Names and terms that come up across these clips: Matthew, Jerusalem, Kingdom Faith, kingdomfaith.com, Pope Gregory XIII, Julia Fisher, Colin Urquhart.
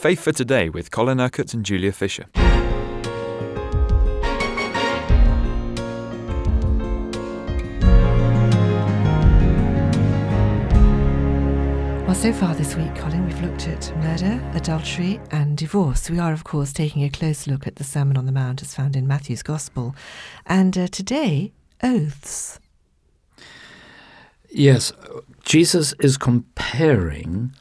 Faith for Today with Colin Urquhart and Julia Fisher. Well, so far this week, Colin, we've looked at murder, adultery and divorce. We are, of course, taking a close look at the Sermon on the Mount as found in Matthew's Gospel. And today, oaths. Yes, Jesus is comparing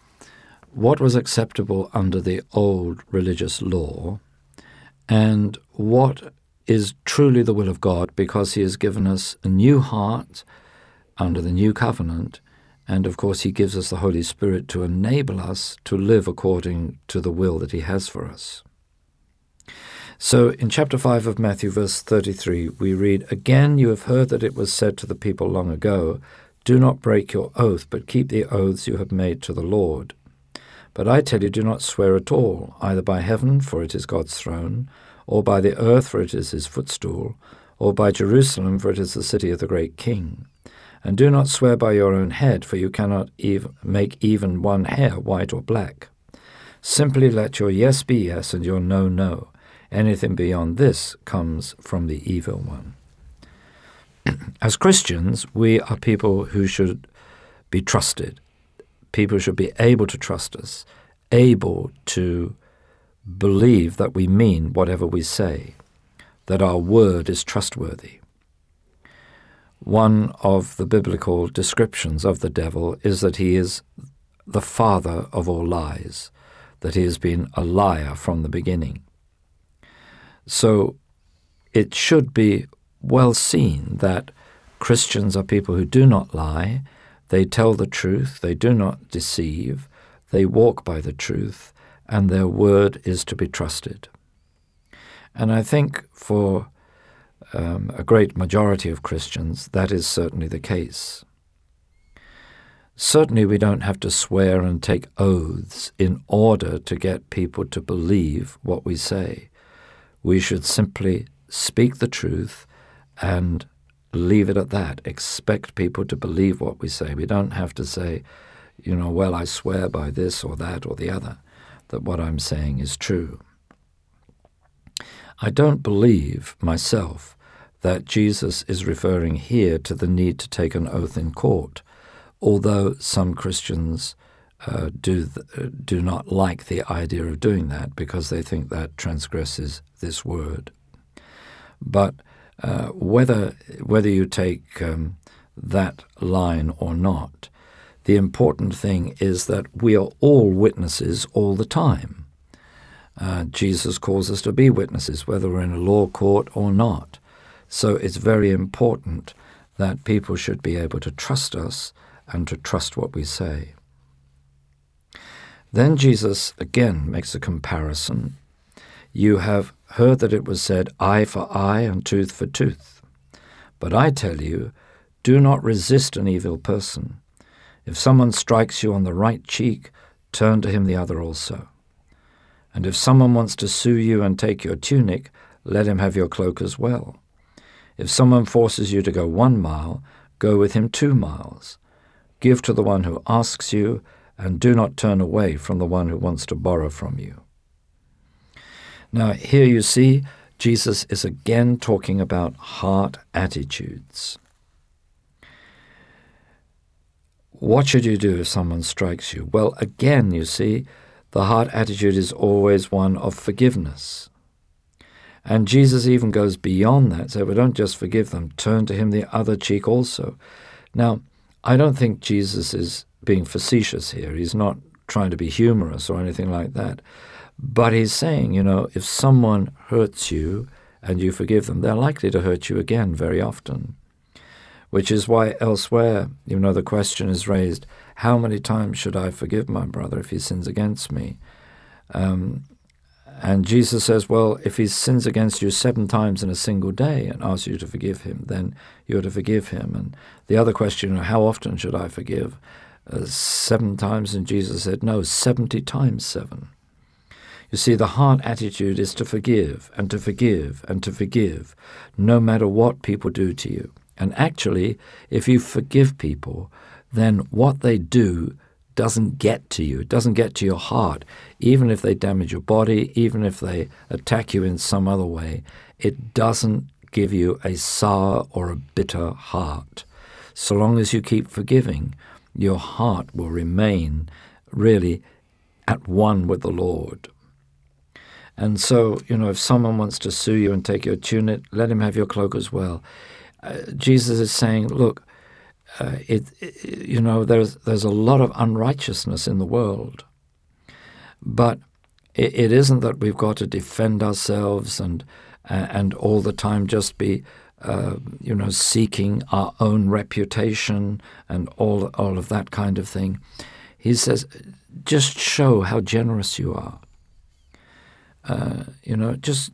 what was acceptable under the old religious law and what is truly the will of God, because he has given us a new heart under the new covenant. And, of course, he gives us the Holy Spirit to enable us to live according to the will that he has for us. So in chapter 5 of Matthew, verse 33, we read, "Again, you have heard that it was said to the people long ago, 'Do not break your oath, but keep the oaths you have made to the Lord.' But I tell you, do not swear at all, either by heaven, for it is God's throne, or by the earth, for it is his footstool, or by Jerusalem, for it is the city of the great king. And do not swear by your own head, for you cannot make even one hair white or black. Simply let your yes be yes and your no, no. Anything beyond this comes from the evil one." As Christians, we are people who should be trusted. People should be able to trust us, able to believe that we mean whatever we say, that our word is trustworthy. One of the biblical descriptions of the devil is that he is the father of all lies, that he has been a liar from the beginning. So it should be well seen that Christians are people who do not lie, they tell the truth, they do not deceive, they walk by the truth, and their word is to be trusted. And I think for a great majority of Christians, that is certainly the case. Certainly we don't have to swear and take oaths in order to get people to believe what we say. We should simply speak the truth and leave it at that. Expect people to believe what we say. We don't have to say, well, I swear by this or that or the other, that what I'm saying is true. I don't believe myself that Jesus is referring here to the need to take an oath in court, although some Christians do not like the idea of doing that because they think that transgresses this word. But whether you take that line or not, the important thing is that we are all witnesses all the time. Jesus calls us to be witnesses, whether we're in a law court or not. So it's very important that people should be able to trust us and to trust what we say. Then Jesus again makes a comparison. "You have heard that it was said, 'Eye for eye and tooth for tooth.' But I tell you, do not resist an evil person. If someone strikes you on the right cheek, turn to him the other also. And if someone wants to sue you and take your tunic, let him have your cloak as well. If someone forces you to go 1 mile, go with him 2 miles. Give to the one who asks you, and do not turn away from the one who wants to borrow from you." Now, here you see Jesus is again talking about heart attitudes. What should you do if someone strikes you? Well, again, you see, the heart attitude is always one of forgiveness. And Jesus even goes beyond that, so we don't just forgive them, turn to him the other cheek also. Now, I don't think Jesus is being facetious here. He's not trying to be humorous or anything like that. But he's saying, if someone hurts you and you forgive them, they're likely to hurt you again very often. Which is why elsewhere, the question is raised, how many times should I forgive my brother if he sins against me? And Jesus says, well, if he sins against you 7 times in a single day and asks you to forgive him, then you are to forgive him. And the other question, how often should I forgive? 7 times, and Jesus said, no, 70 times 7. You see, the heart attitude is to forgive and to forgive and to forgive, no matter what people do to you. And actually, if you forgive people, then what they do doesn't get to you. It doesn't get to your heart. Even if they damage your body, even if they attack you in some other way, it doesn't give you a sour or a bitter heart. So long as you keep forgiving, your heart will remain really at one with the Lord. And so, you know, if someone wants to sue you and take your tunic, let him have your cloak as well. Jesus is saying, look, there's a lot of unrighteousness in the world, but it isn't that we've got to defend ourselves and all the time just be seeking our own reputation and all of that kind of thing. He says, just show how generous you are. Just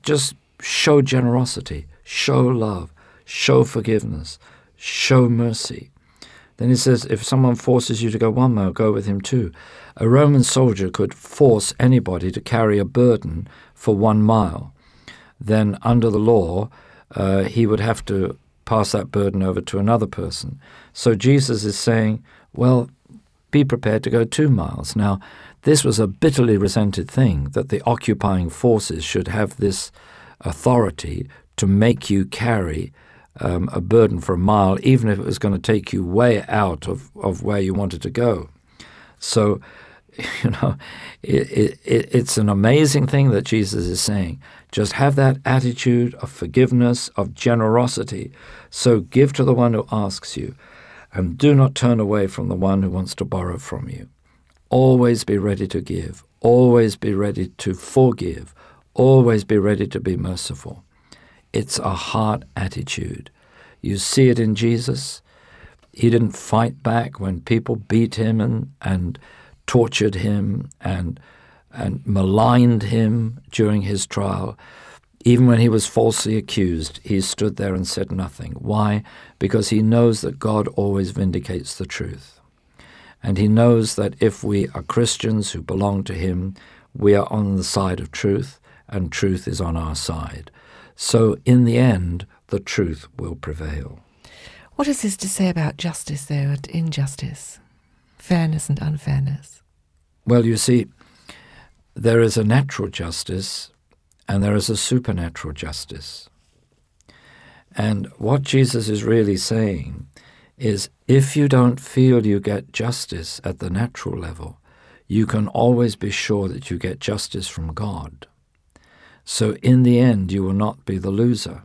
show generosity, show love, show forgiveness, show mercy. Then he says, if someone forces you to go one mile, go with him two. A Roman soldier could force anybody to carry a burden for 1 mile. Then under the law, he would have to pass that burden over to another person. So Jesus is saying, well, be prepared to go 2 miles. Now, this was a bitterly resented thing, that the occupying forces should have this authority to make you carry a burden for a mile, even if it was going to take you way out of where you wanted to go. So, it's an amazing thing that Jesus is saying. Just have that attitude of forgiveness, of generosity. So give to the one who asks you, and do not turn away from the one who wants to borrow from you. Always be ready to give. Always be ready to forgive. Always be ready to be merciful. It's a heart attitude. You see it in Jesus. He didn't fight back when people beat him and tortured him and maligned him during his trial. Even when he was falsely accused, he stood there and said nothing. Why? Because he knows that God always vindicates the truth. And he knows that if we are Christians who belong to him, we are on the side of truth, and truth is on our side. So in the end, the truth will prevail. What is this to say about justice, though, and injustice? Fairness and unfairness? Well, you see, there is a natural justice and there is a supernatural justice. And what Jesus is really saying is, if you don't feel you get justice at the natural level, you can always be sure that you get justice from God. So in the end, you will not be the loser.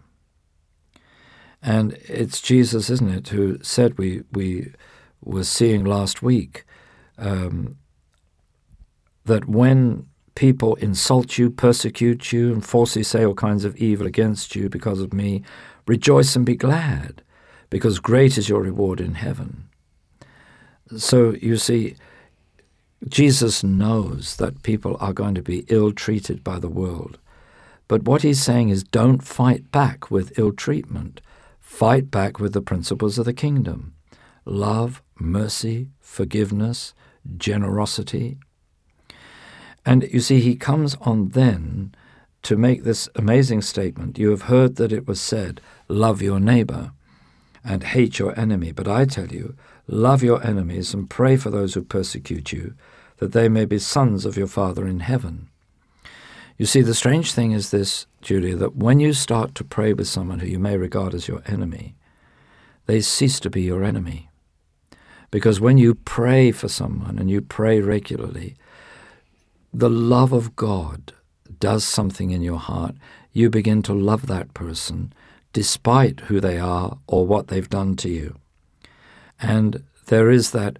And it's Jesus, isn't it, who said we were seeing last week that when people insult you, persecute you, and falsely say all kinds of evil against you because of me, rejoice and be glad, because great is your reward in heaven. So you see, Jesus knows that people are going to be ill-treated by the world. But what he's saying is, don't fight back with ill treatment. Fight back with the principles of the kingdom. Love, mercy, forgiveness, generosity. And you see, he comes on then to make this amazing statement. You have heard that it was said, love your neighbor and hate your enemy. But I tell you, love your enemies and pray for those who persecute you, that they may be sons of your Father in heaven. You see, the strange thing is this, Julia, that when you start to pray with someone who you may regard as your enemy, they cease to be your enemy. Because when you pray for someone, and you pray regularly, the love of God does something in your heart. You begin to love that person despite who they are or what they've done to you. And there is that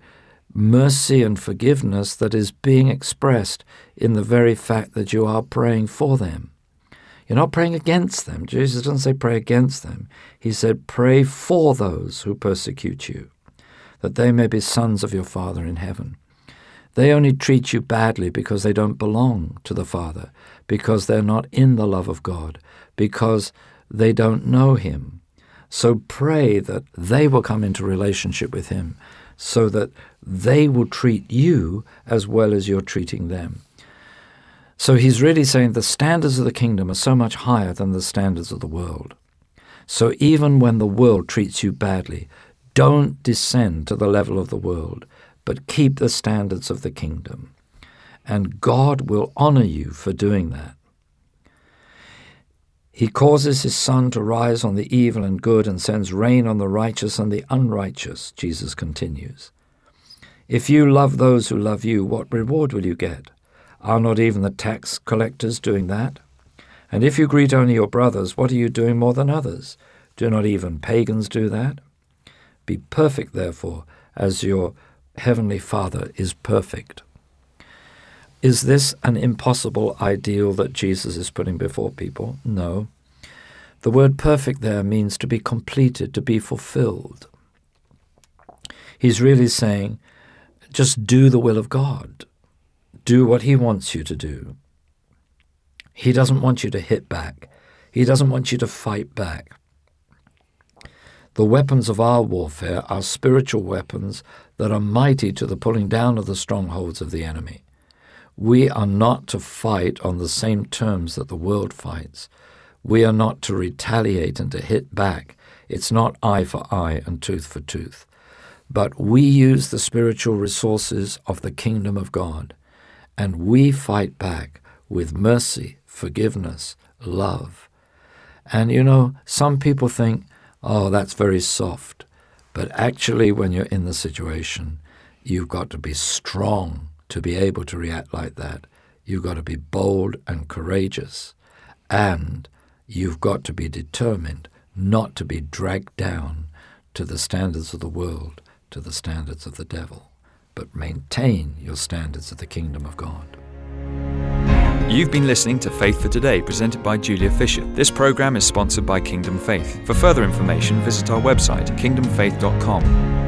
mercy and forgiveness that is being expressed in the very fact that you are praying for them. You're not praying against them. Jesus didn't say pray against them. He said pray for those who persecute you, that they may be sons of your Father in heaven. They only treat you badly because they don't belong to the Father, because they're not in the love of God, because they don't know him. So pray that they will come into relationship with him, so that they will treat you as well as you're treating them. So he's really saying the standards of the kingdom are so much higher than the standards of the world. So even when the world treats you badly, don't descend to the level of the world, but keep the standards of the kingdom. And God will honor you for doing that. He causes his sun to rise on the evil and good and sends rain on the righteous and the unrighteous, Jesus continues. If you love those who love you, what reward will you get? Are not even the tax collectors doing that? And if you greet only your brothers, what are you doing more than others? Do not even pagans do that? Be perfect, therefore, as your heavenly Father is perfect. Is this an impossible ideal that Jesus is putting before people? No. The word perfect there means to be completed, to be fulfilled. He's really saying, just do the will of God. Do what he wants you to do. He doesn't want you to hit back. He doesn't want you to fight back. The weapons of our warfare are spiritual weapons that are mighty to the pulling down of the strongholds of the enemy. We are not to fight on the same terms that the world fights. We are not to retaliate and to hit back. It's not eye for eye and tooth for tooth. But we use the spiritual resources of the kingdom of God, and we fight back with mercy, forgiveness, love. And you know, some people think, oh, that's very soft. But actually, when you're in the situation, you've got to be strong to be able to react like that. You've got to be bold and courageous, and you've got to be determined not to be dragged down to the standards of the world, to the standards of the devil, but maintain your standards of the kingdom of God. You've been listening to Faith for Today, presented by Julia Fisher. This program is sponsored by Kingdom Faith. For further information, visit our website, kingdomfaith.com.